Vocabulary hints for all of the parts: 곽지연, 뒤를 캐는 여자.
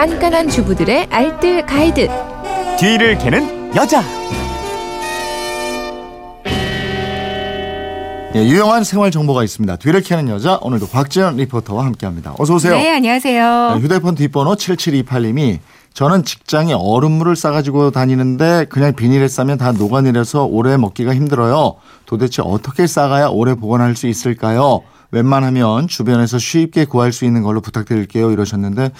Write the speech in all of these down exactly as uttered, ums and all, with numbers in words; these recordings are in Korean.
깐깐한 주부들의 알뜰 가이드. 뒤를 캐는 여자. 네, 유용한 생활 정보가 있습니다. 뒤를 캐는 여자, 오늘도 곽지연 리포터와 함께합니다. 어서 오세요. 네, 안녕하세요. 네, 휴대폰 뒷번호 칠칠이팔님이 저는 직장에 얼음물을 싸가지고 다니는데 그냥 비닐에 싸면 다 녹아내려서 오래 먹기가 힘들어요. 도대체 어떻게 싸가야 오래 보관할 수 있을까요? 웬만하면 주변에서 쉽게 구할 수 있는 걸로 부탁드릴게요, 이러셨는데,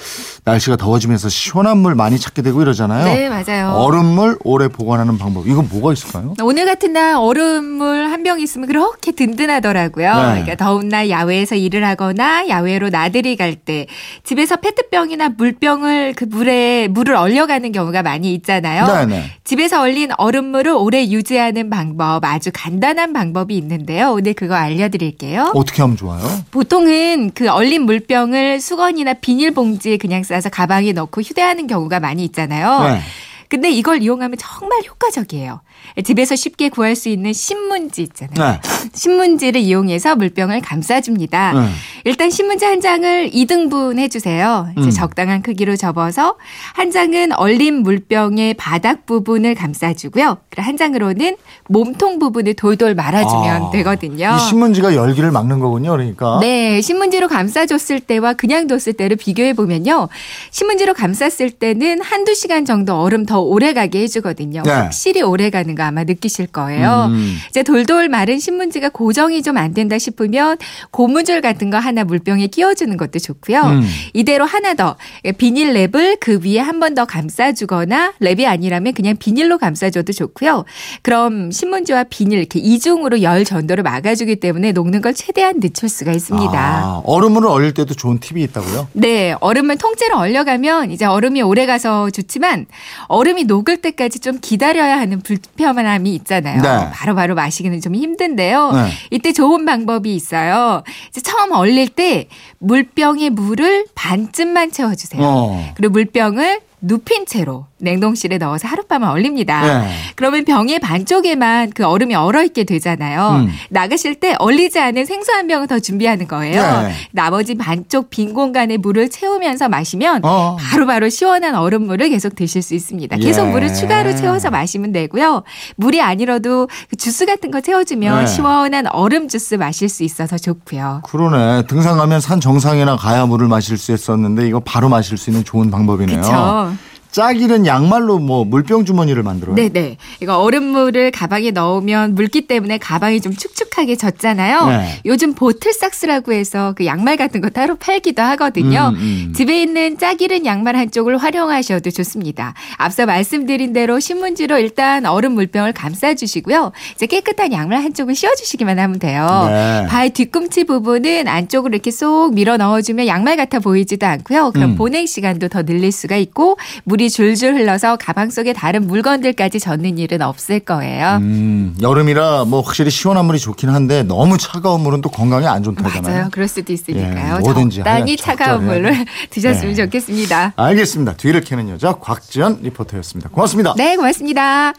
날씨가 더워지면서 시원한 물 많이 찾게 되고 이러잖아요. 네, 맞아요. 얼음물 오래 보관하는 방법, 이건 뭐가 있을까요? 오늘 같은 날 얼음물 한 병 있으면 그렇게 든든하더라고요. 네. 그러니까 더운 날 야외에서 일을 하거나 야외로 나들이 갈 때 집에서 페트병이나 물병을 그 물에 물을 얼려가는 경우가 많이 있잖아요. 네, 네. 집에서 얼린 얼음물을 오래 유지하는 방법, 아주 간단한 방법이 있는데요. 오늘 그거 알려드릴게요. 어떻게 하면 좋아요? 보통은 그 얼린 물병을 수건이나 비닐봉지에 그냥 싸서 가방에 넣고 휴대하는 경우가 많이 있잖아요. 네. 근데 이걸 이용하면 정말 효과적이에요. 집에서 쉽게 구할 수 있는 신문지 있잖아요. 네. 신문지를 이용해서 물병을 감싸줍니다. 네. 일단 신문지 한 장을 이 등분 해주세요. 이제 음. 적당한 크기로 접어서 한 장은 얼린 물병의 바닥 부분을 감싸주고요. 그리고 한 장으로는 몸통 부분을 돌돌 말아주면 아, 되거든요. 이 신문지가 열기를 막는 거군요. 그러니까. 네. 신문지로 감싸줬을 때와 그냥 뒀을 때를 비교해보면요. 신문지로 감쌌을 때는 한두 시간 정도 얼음 더 오래가게 해주거든요. 네. 확실히 오래가는 거 아마 느끼실 거예요. 음. 이제 돌돌 마른 신문지가 고정이 좀 안 된다 싶으면 고무줄 같은 거 하나 물병에 끼워주는 것도 좋고요. 음. 이대로 하나 더 비닐 랩을 그 위에 한 번 더 감싸주거나 랩이 아니라면 그냥 비닐로 감싸줘도 좋고요. 그럼 신문지와 비닐 이렇게 이중으로 열 전도를 막아주기 때문에 녹는 걸 최대한 늦출 수가 있습니다. 아, 얼음을 얼릴 때도 좋은 팁이 있다고요? 네. 얼음을 통째로 얼려가면 이제 얼음이 오래가서 좋지만 얼음이 녹을 때까지 좀 기다려야 하는 불편함이 있잖아요. 바로바로 네. 바로 마시기는 좀 힘든데요. 네. 이때 좋은 방법이 있어요. 이제 처음 얼릴 때 물병에 물을 반쯤만 채워주세요. 어. 그리고 물병을 눕힌 채로 냉동실에 넣어서 하룻밤을 얼립니다. 네. 그러면 병의 반쪽에만 그 얼음이 얼어있게 되잖아요. 음. 나가실 때 얼리지 않은 생수 한 병을 더 준비하는 거예요. 네. 나머지 반쪽 빈 공간에 물을 채우면서 마시면 어. 바로바로 시원한 얼음물을 계속 드실 수 있습니다. 계속 예. 물을 추가로 채워서 마시면 되고요. 물이 아니라도 주스 같은 거 채워주면 네. 시원한 얼음 주스 마실 수 있어서 좋고요. 그러네. 등산 가면 산 정상이나 가야 물을 마실 수 있었는데 이거 바로 마실 수 있는 좋은 방법이네요. 그렇죠. 짜기는 양말로 뭐 물병 주머니를 만들어요. 네네. 이거 얼음물을 가방에 넣으면 물기 때문에 가방이 좀 축축하게 젖잖아요. 네. 요즘 보틀삭스라고 해서 그 양말 같은 거 따로 팔기도 하거든요. 음, 음. 집에 있는 짜기는 양말 한쪽을 활용하셔도 좋습니다. 앞서 말씀드린 대로 신문지로 일단 얼음 물병을 감싸주시고요. 이제 깨끗한 양말 한쪽을 씌워주시기만 하면 돼요. 네. 발 뒤꿈치 부분은 안쪽으로 이렇게 쏙 밀어 넣어주면 양말 같아 보이지도 않고요. 그럼 음. 보냉 시간도 더 늘릴 수가 있고 물 줄줄 흘러서 가방 속에 다른 물건들까지 젖는 일은 없을 거예요. 음, 여름이라 뭐 확실히 시원한 물이 좋긴 한데 너무 차가운 물은 또 건강에 안 좋다잖아요. 맞아요. 그럴 수도 있으니까요. 예, 뭐든지 적당히 차가운 물을 드셨으면 예. 좋겠습니다. 알겠습니다. 뒤를 캐는 여자 곽지연 리포터였습니다. 고맙습니다. 네, 고맙습니다.